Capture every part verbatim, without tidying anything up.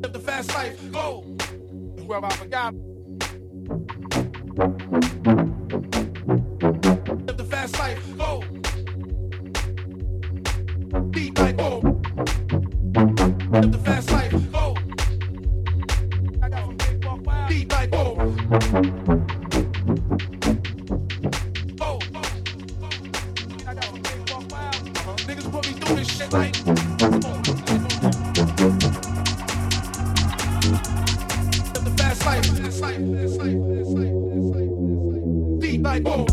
Live the fast life. Let the fast life go. I got some big buck wild. Deep like oh. Oh. I got some big buck wild. Uh-huh. Niggas put me through this shit like. Oh. Let the fast life. Fast life. Fast life. Fast life. Fast life. Deep like oh.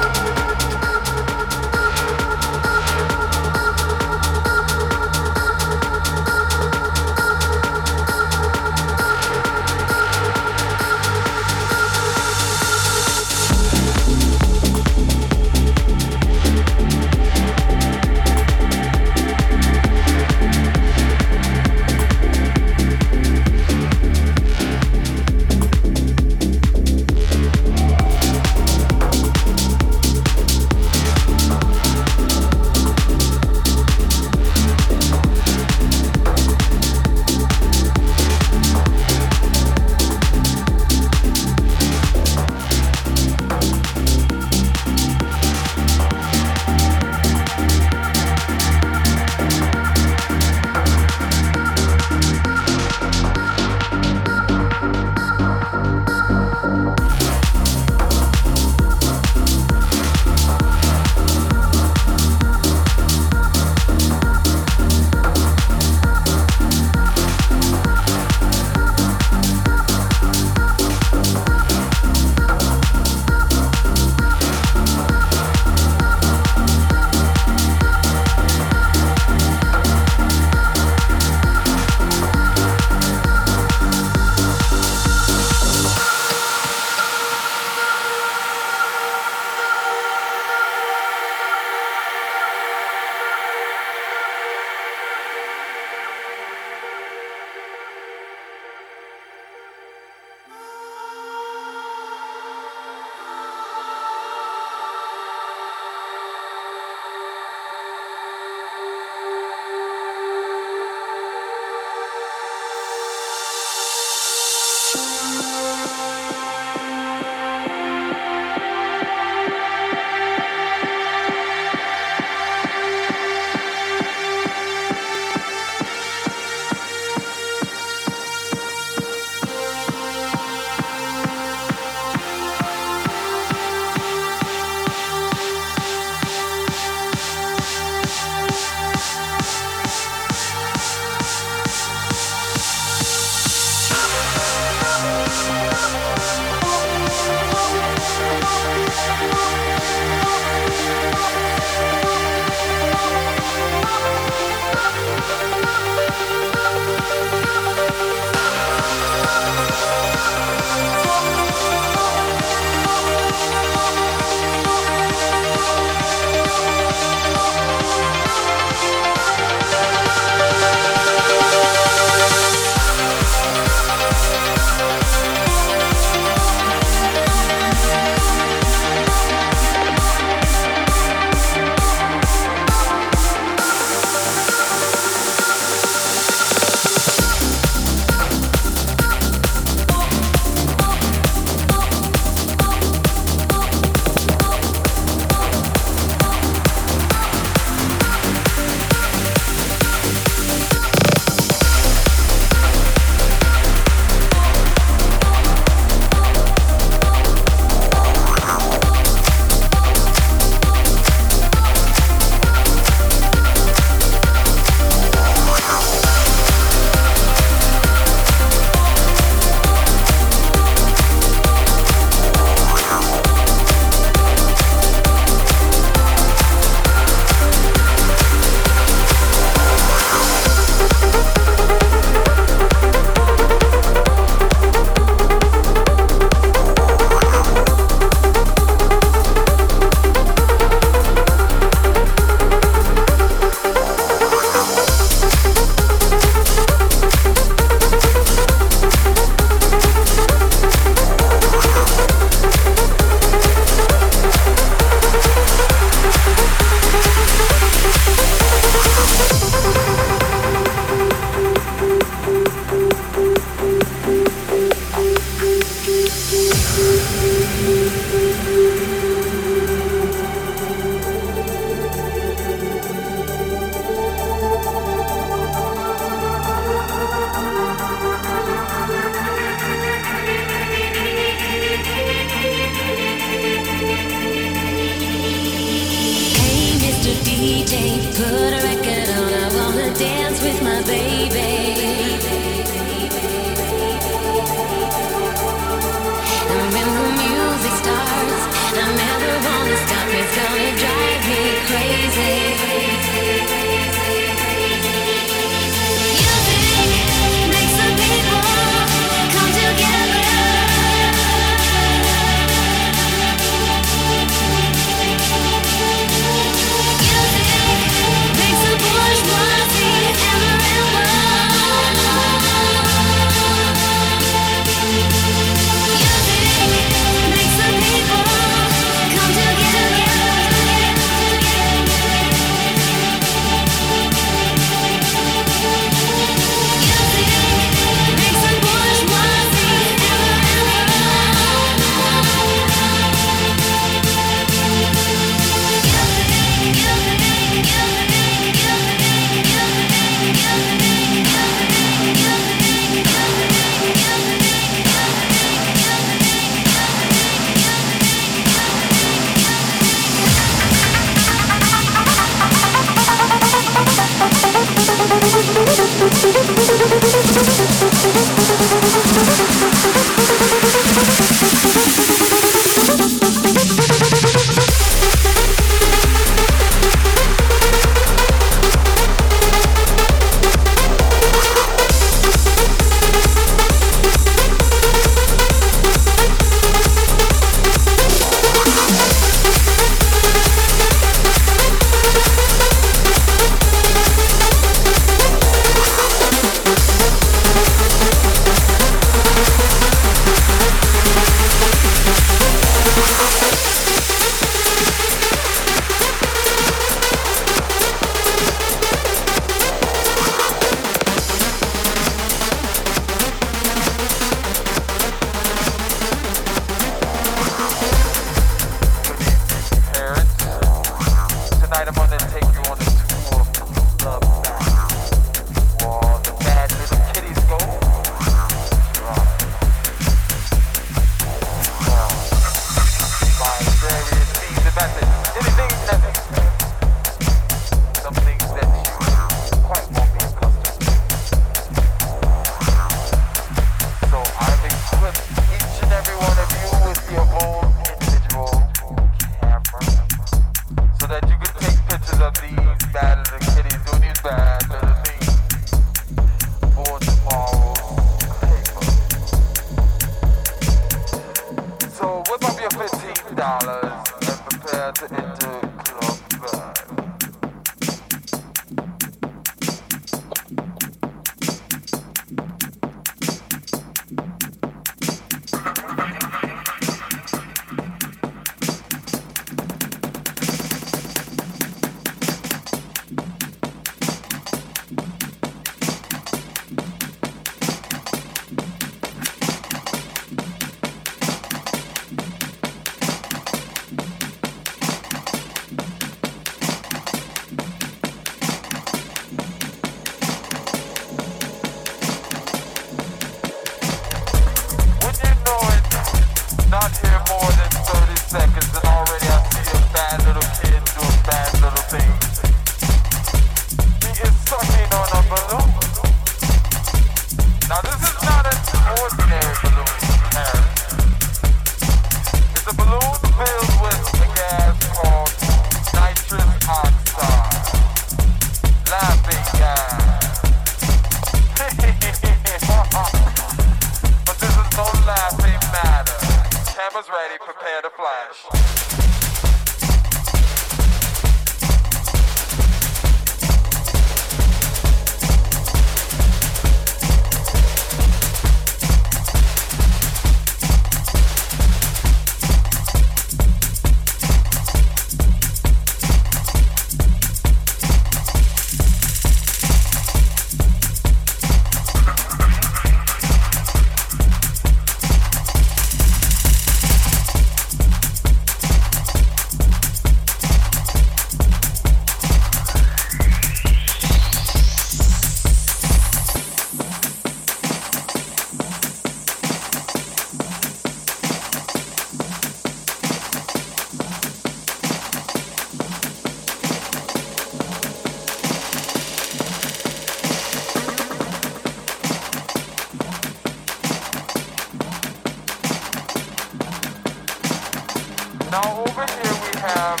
Now over here we have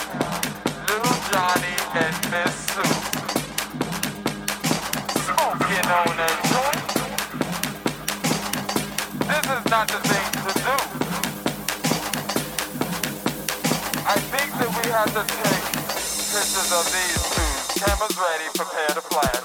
Little Johnny and Miss Sue. Smoking on that joint. This is not the thing to do. I think that we have to take pictures of these two. Cameras ready, prepare to flash.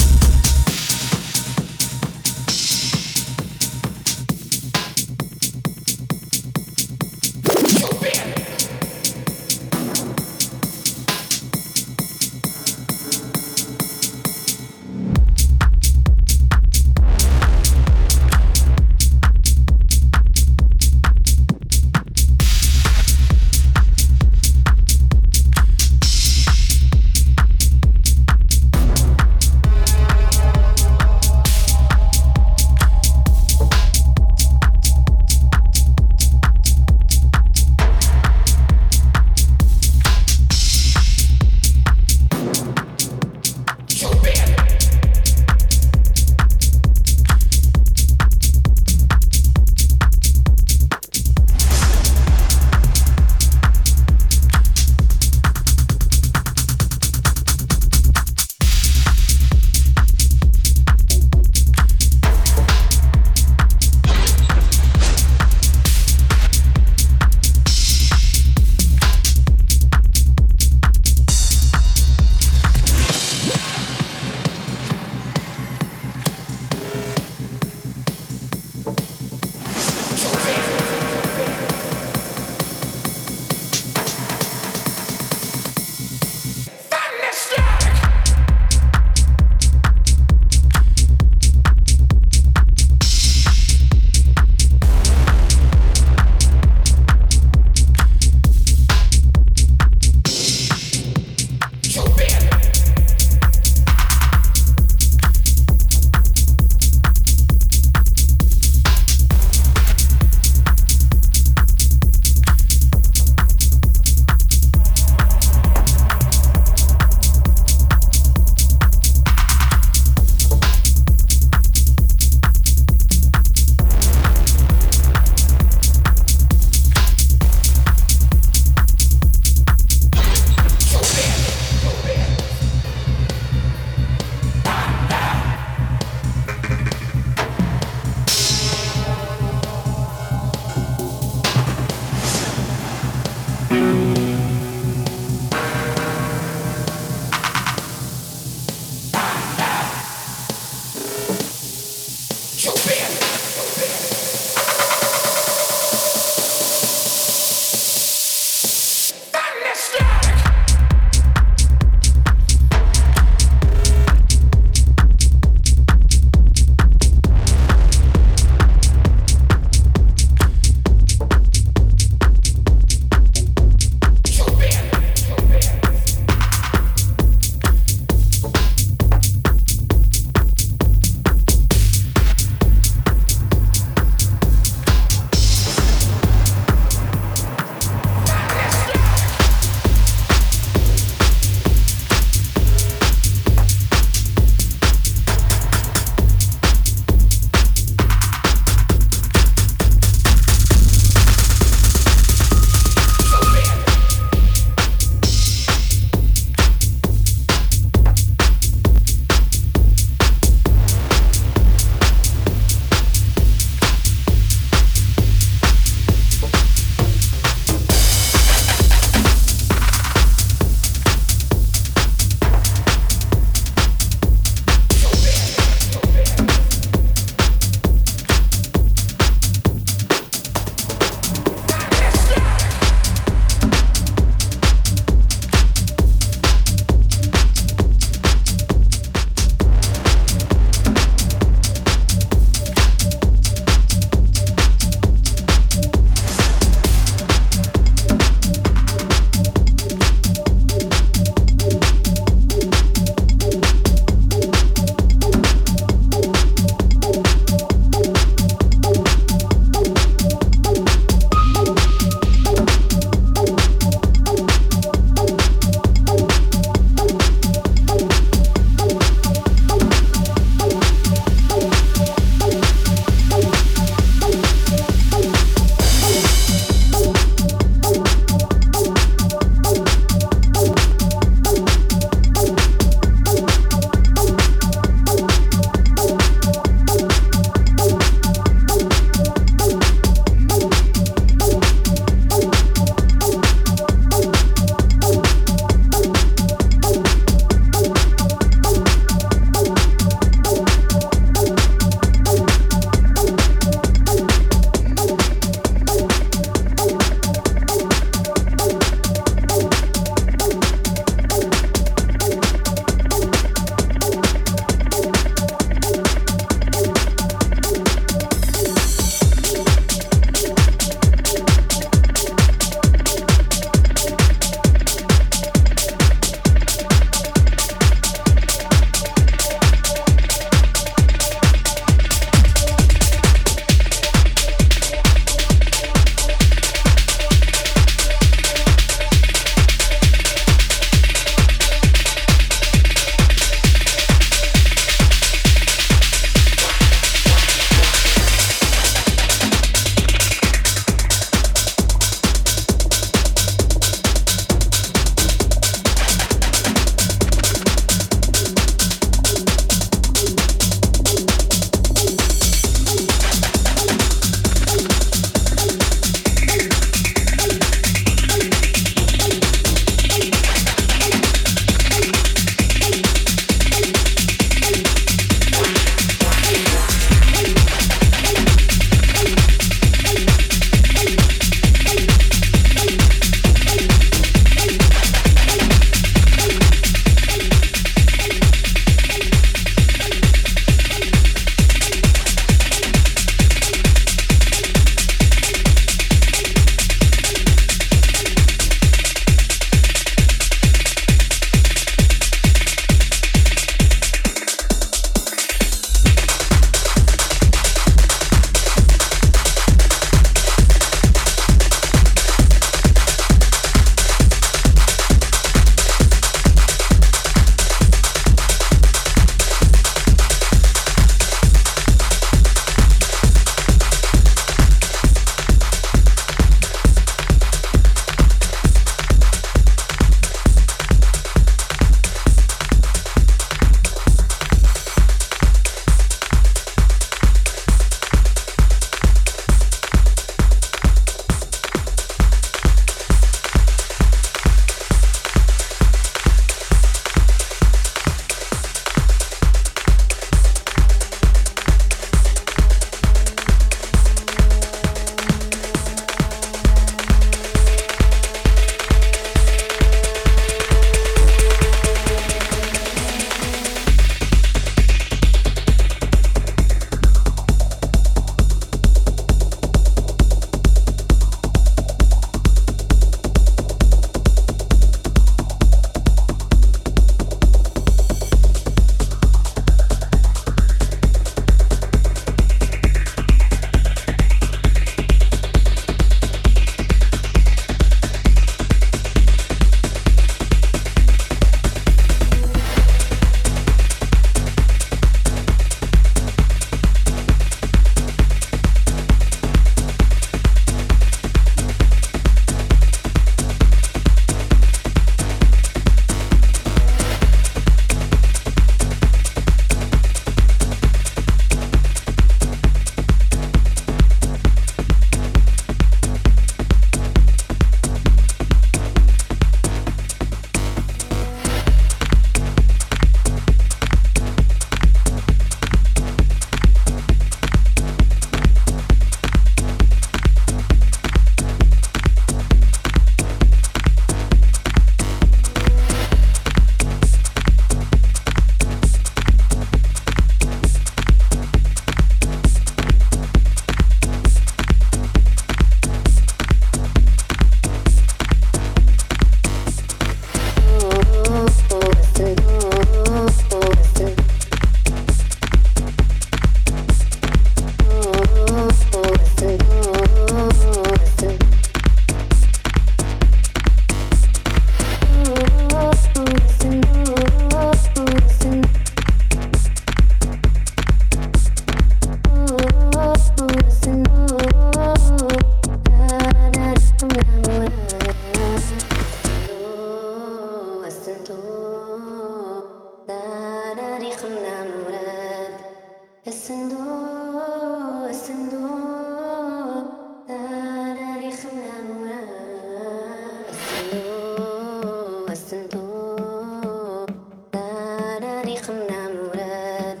الصندوق دار ريقنا مراد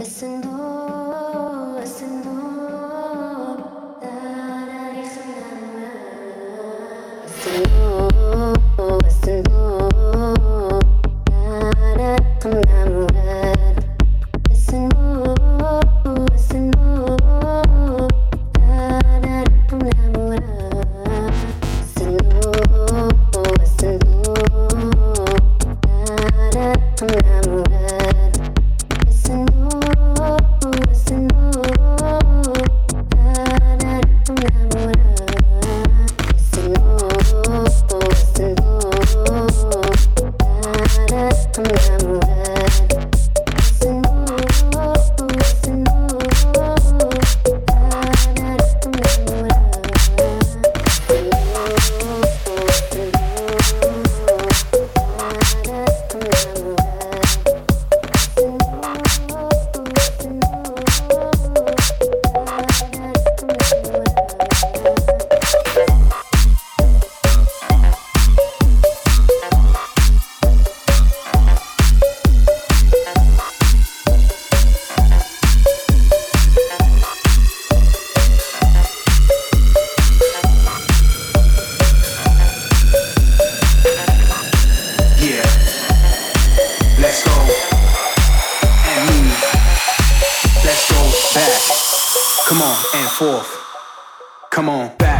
الصندوق الصندوق دار ريقنا مراد الصندوق الصندوق دار ريقنا مراد الصندوق الصندوق دار ريقنا مراد الصندوق Now, now.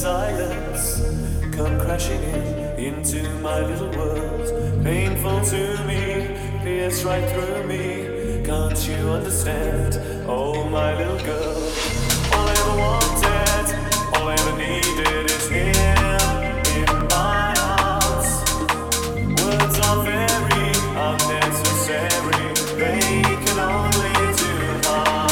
silence come crashing in into my little world. Painful to me, pierce right through me. Can't you understand? Oh, my little girl. All I ever wanted, all I ever needed is here in my heart. Words are very unnecessary. They can only do harm.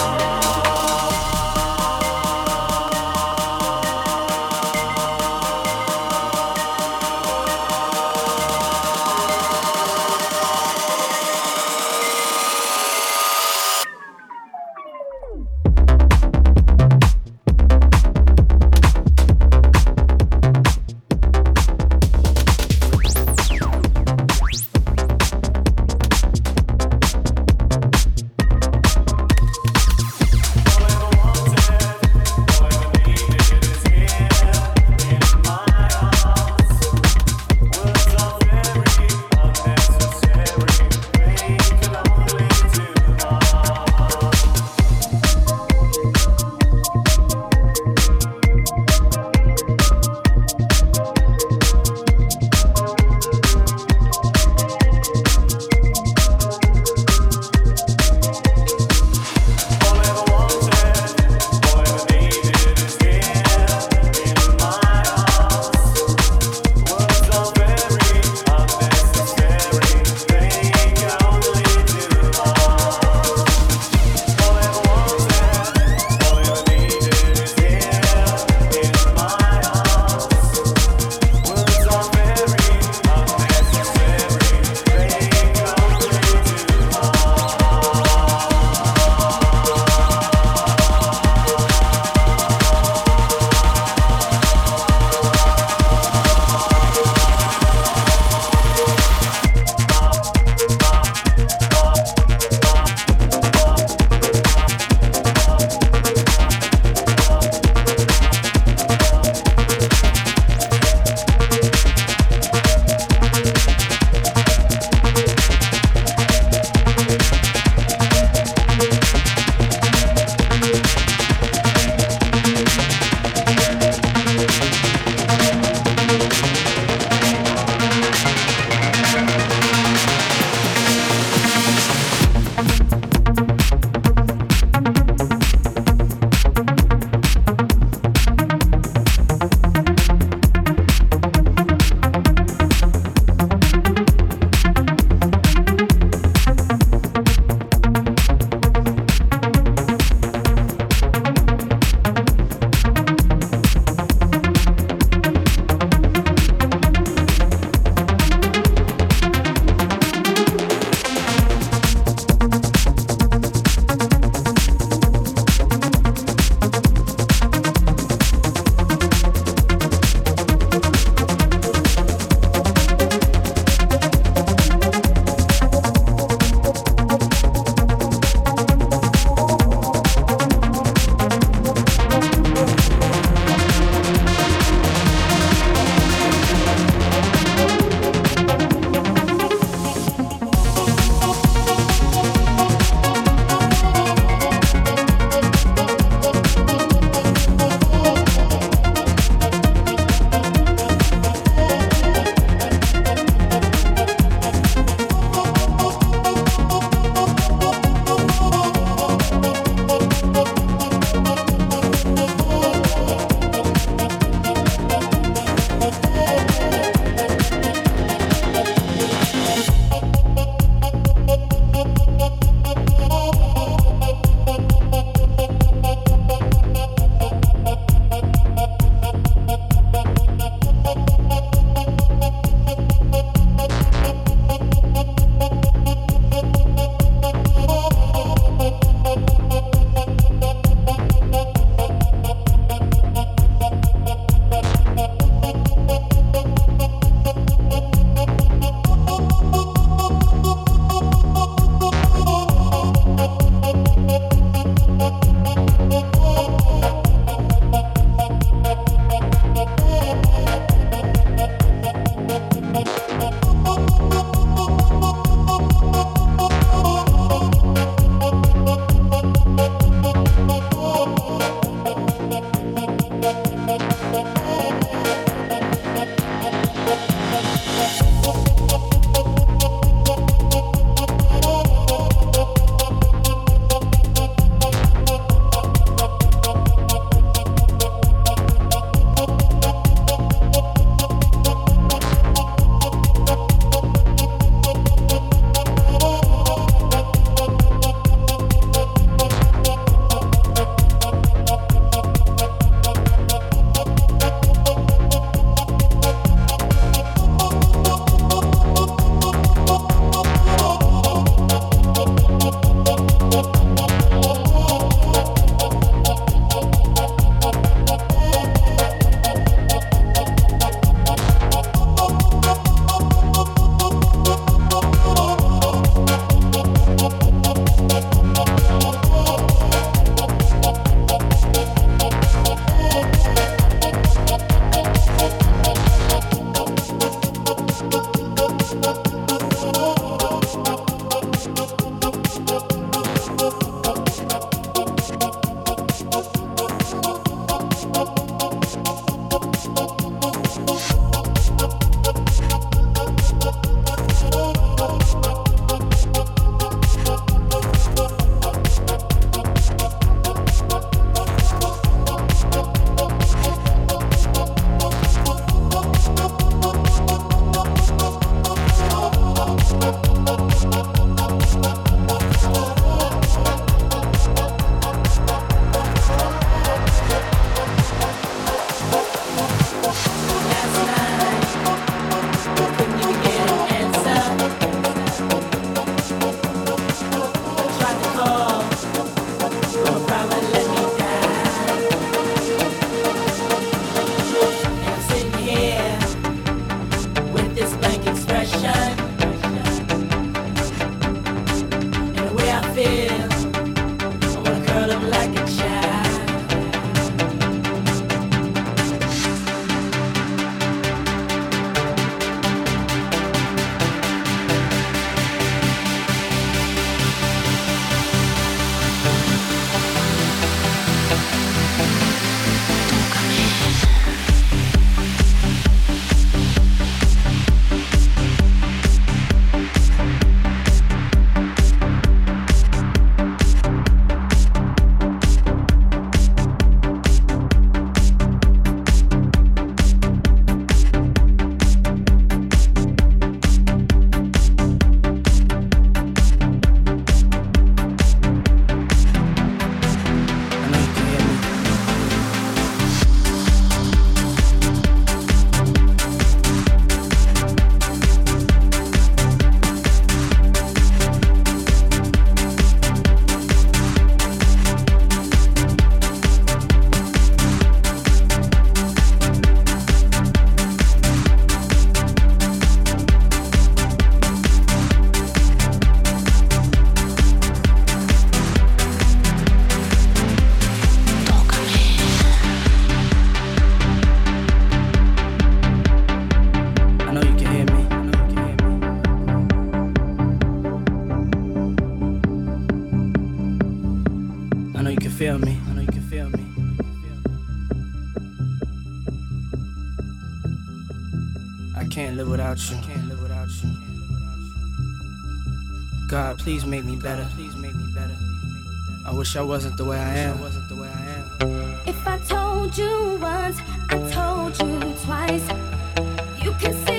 feel me. I can't live without you. I can't live without you. God, please make me better. Please make me better. I wish I wasn't the way I am. Wasn't the way I am. If I told you once, I told you twice. You can see.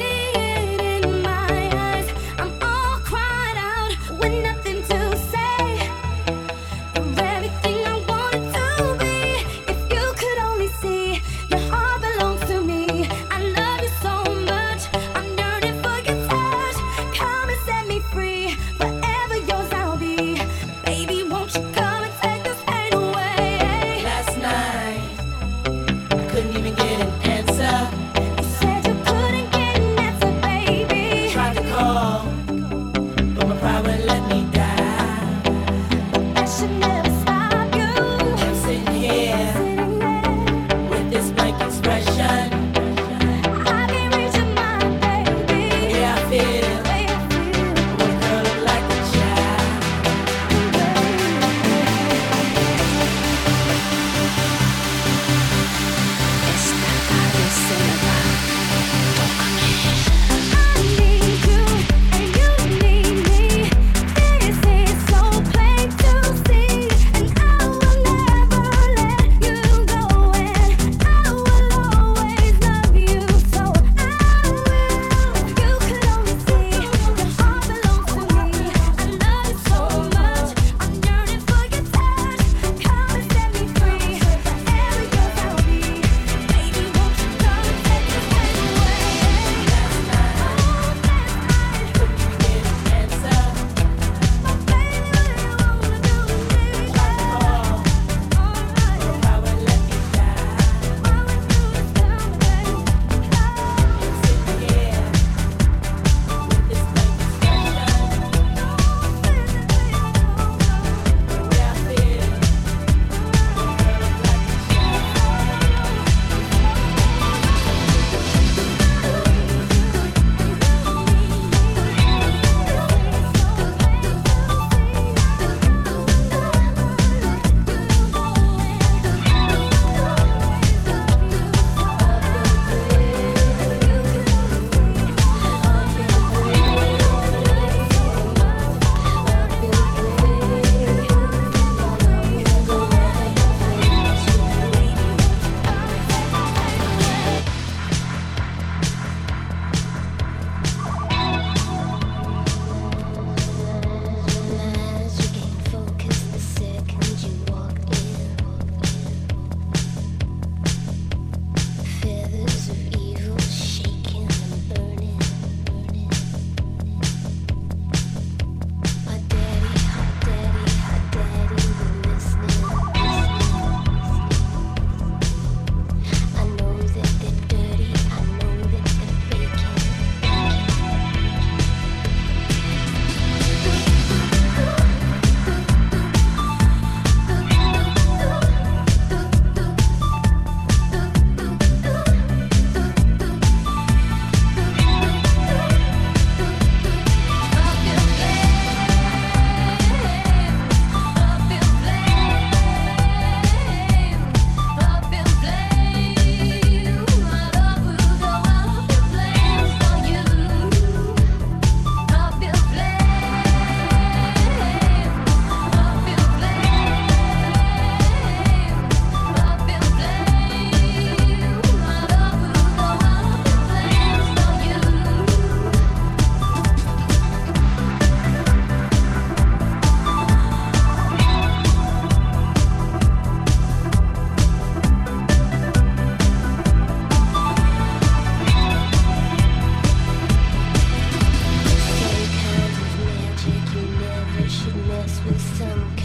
Okay.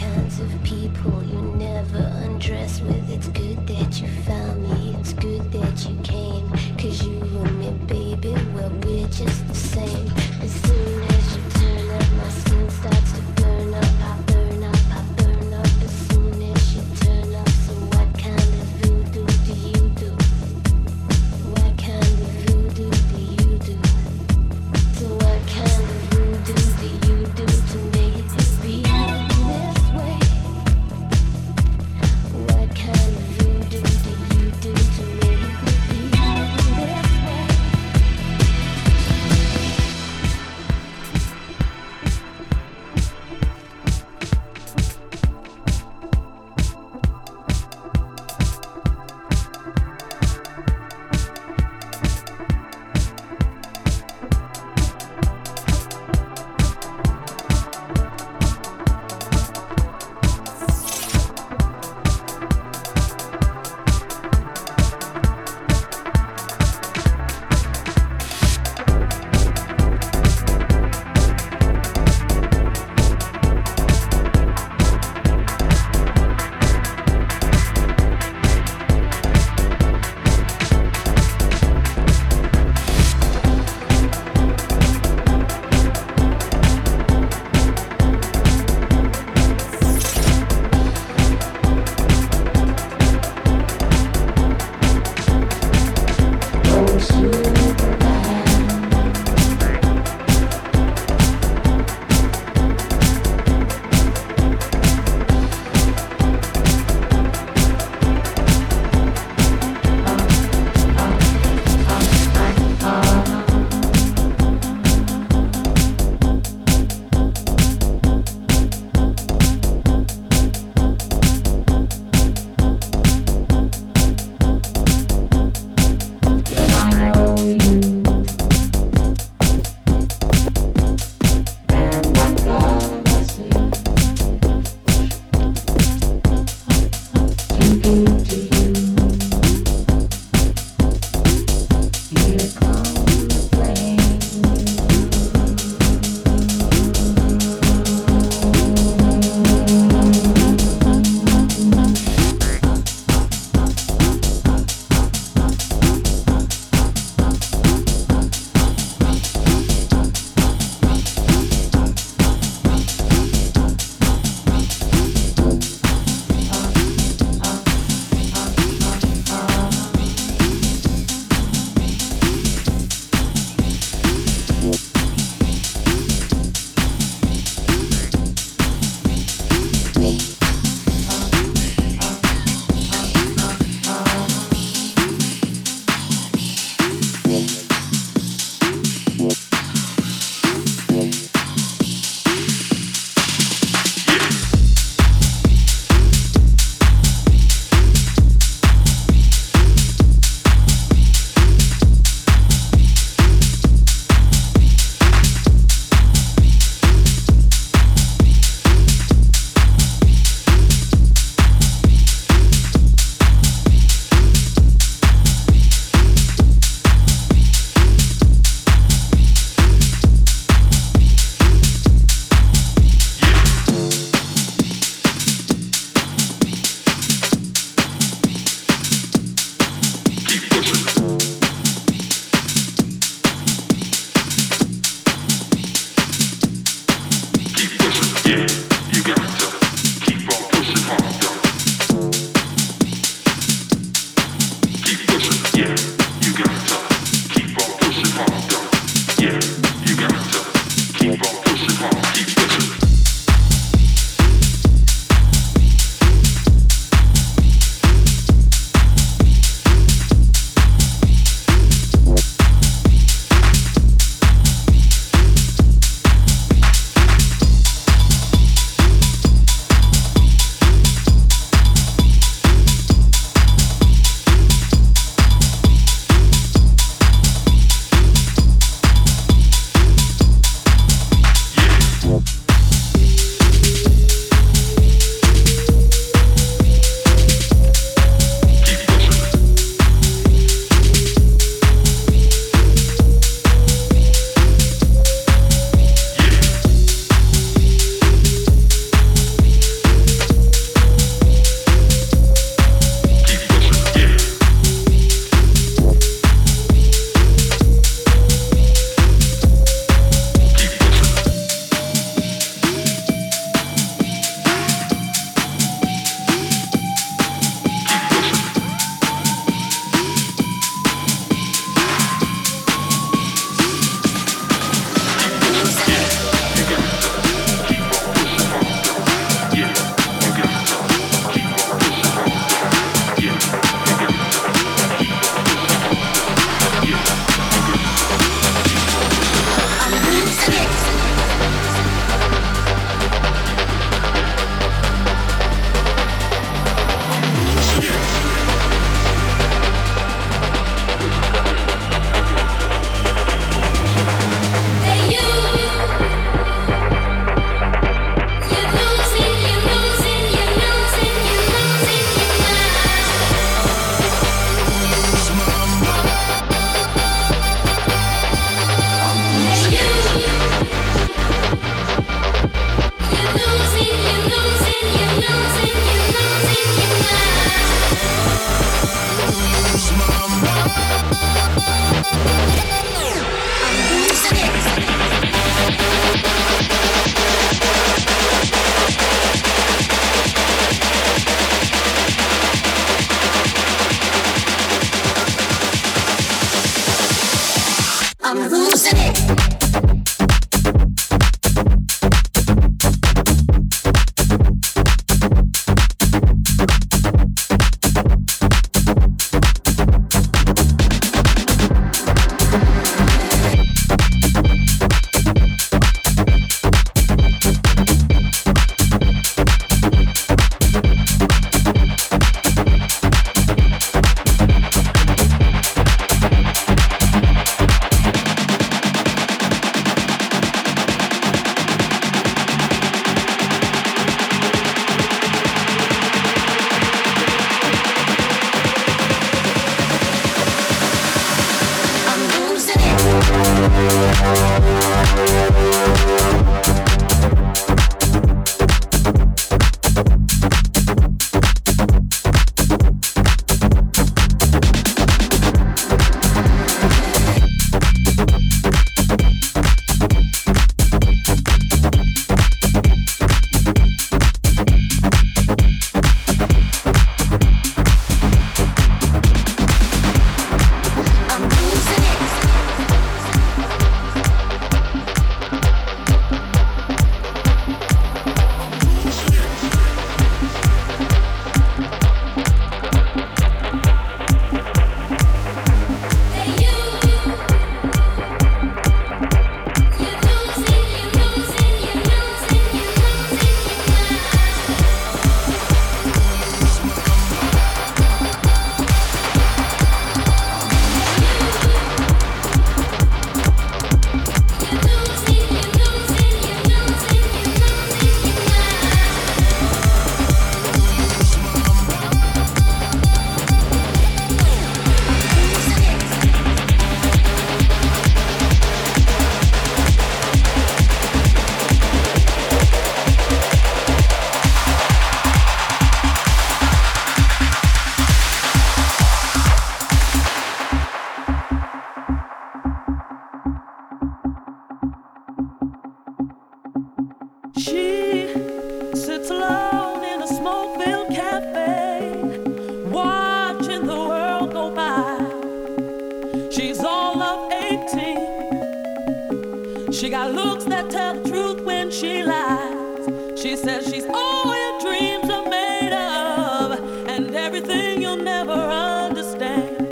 She got looks that tell the truth when she lies. She says she's all your dreams are made of, and everything you'll never understand.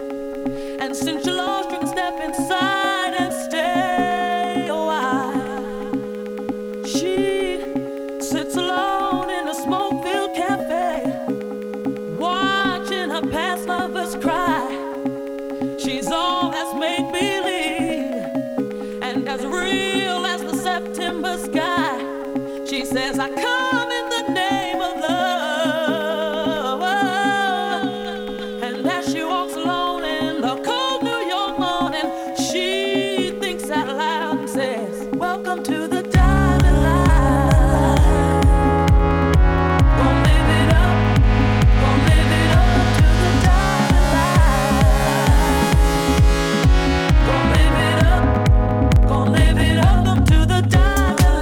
And since you lost, you can step inside and stay a while. She sits alone in a smoke-filled cafe, watching her past lovers cry. She's all that's make-believe, as real as the September sky. She says, I come in the name of love. And as she walks alone in the cold New York morning, she thinks out loud and says, welcome to the diamond life. Gonna live it up, gonna live it up to the diamond life. Gonna live it up, live it up to the diamond life.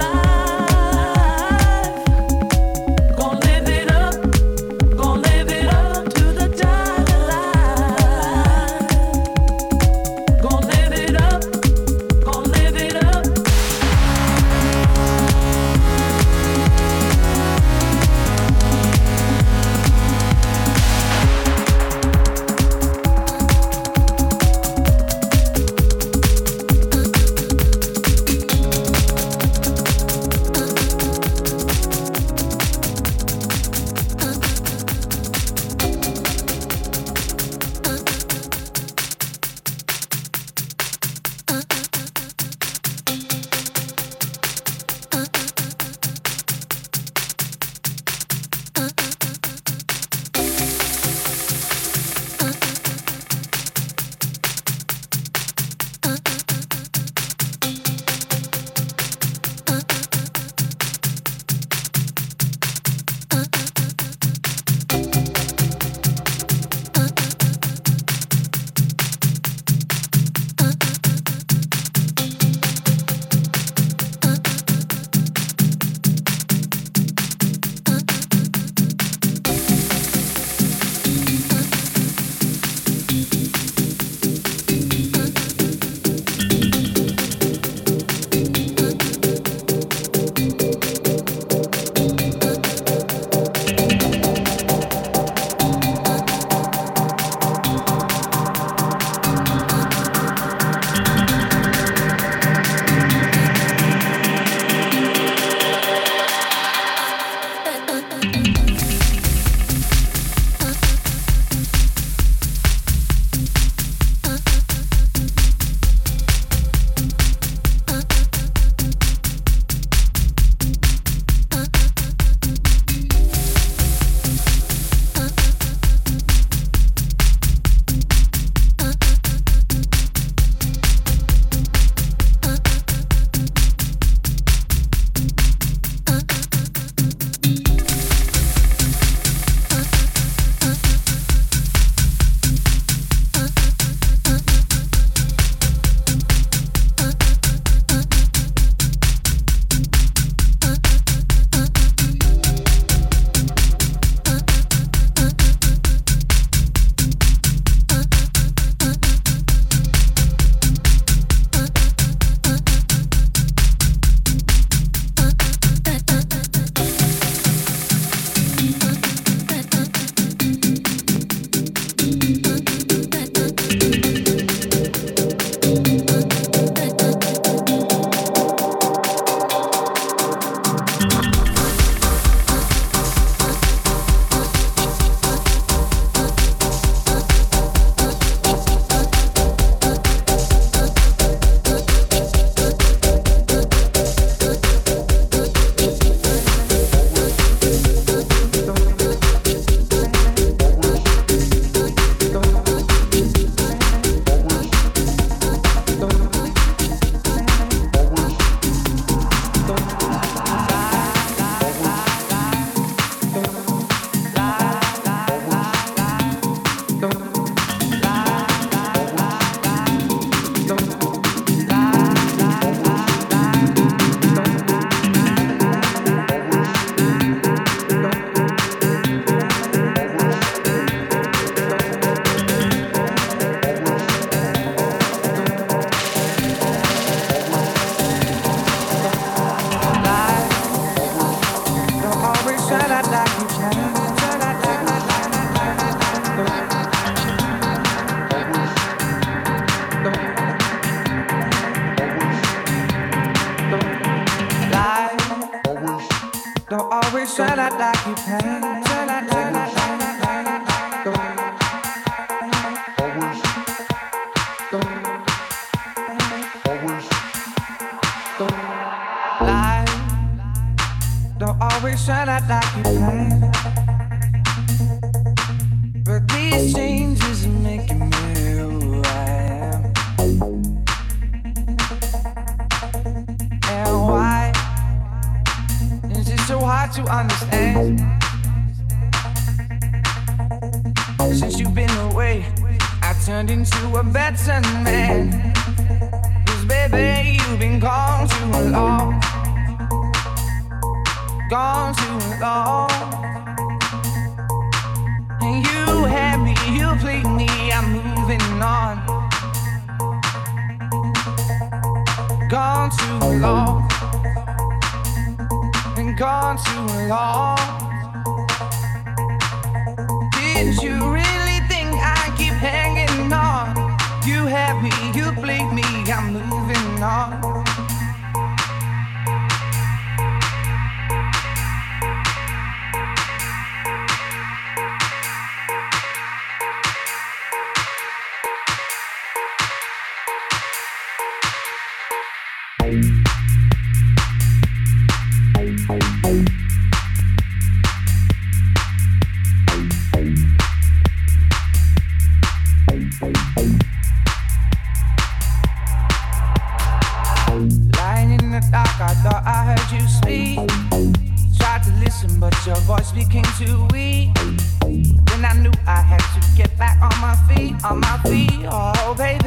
On my feet, oh baby,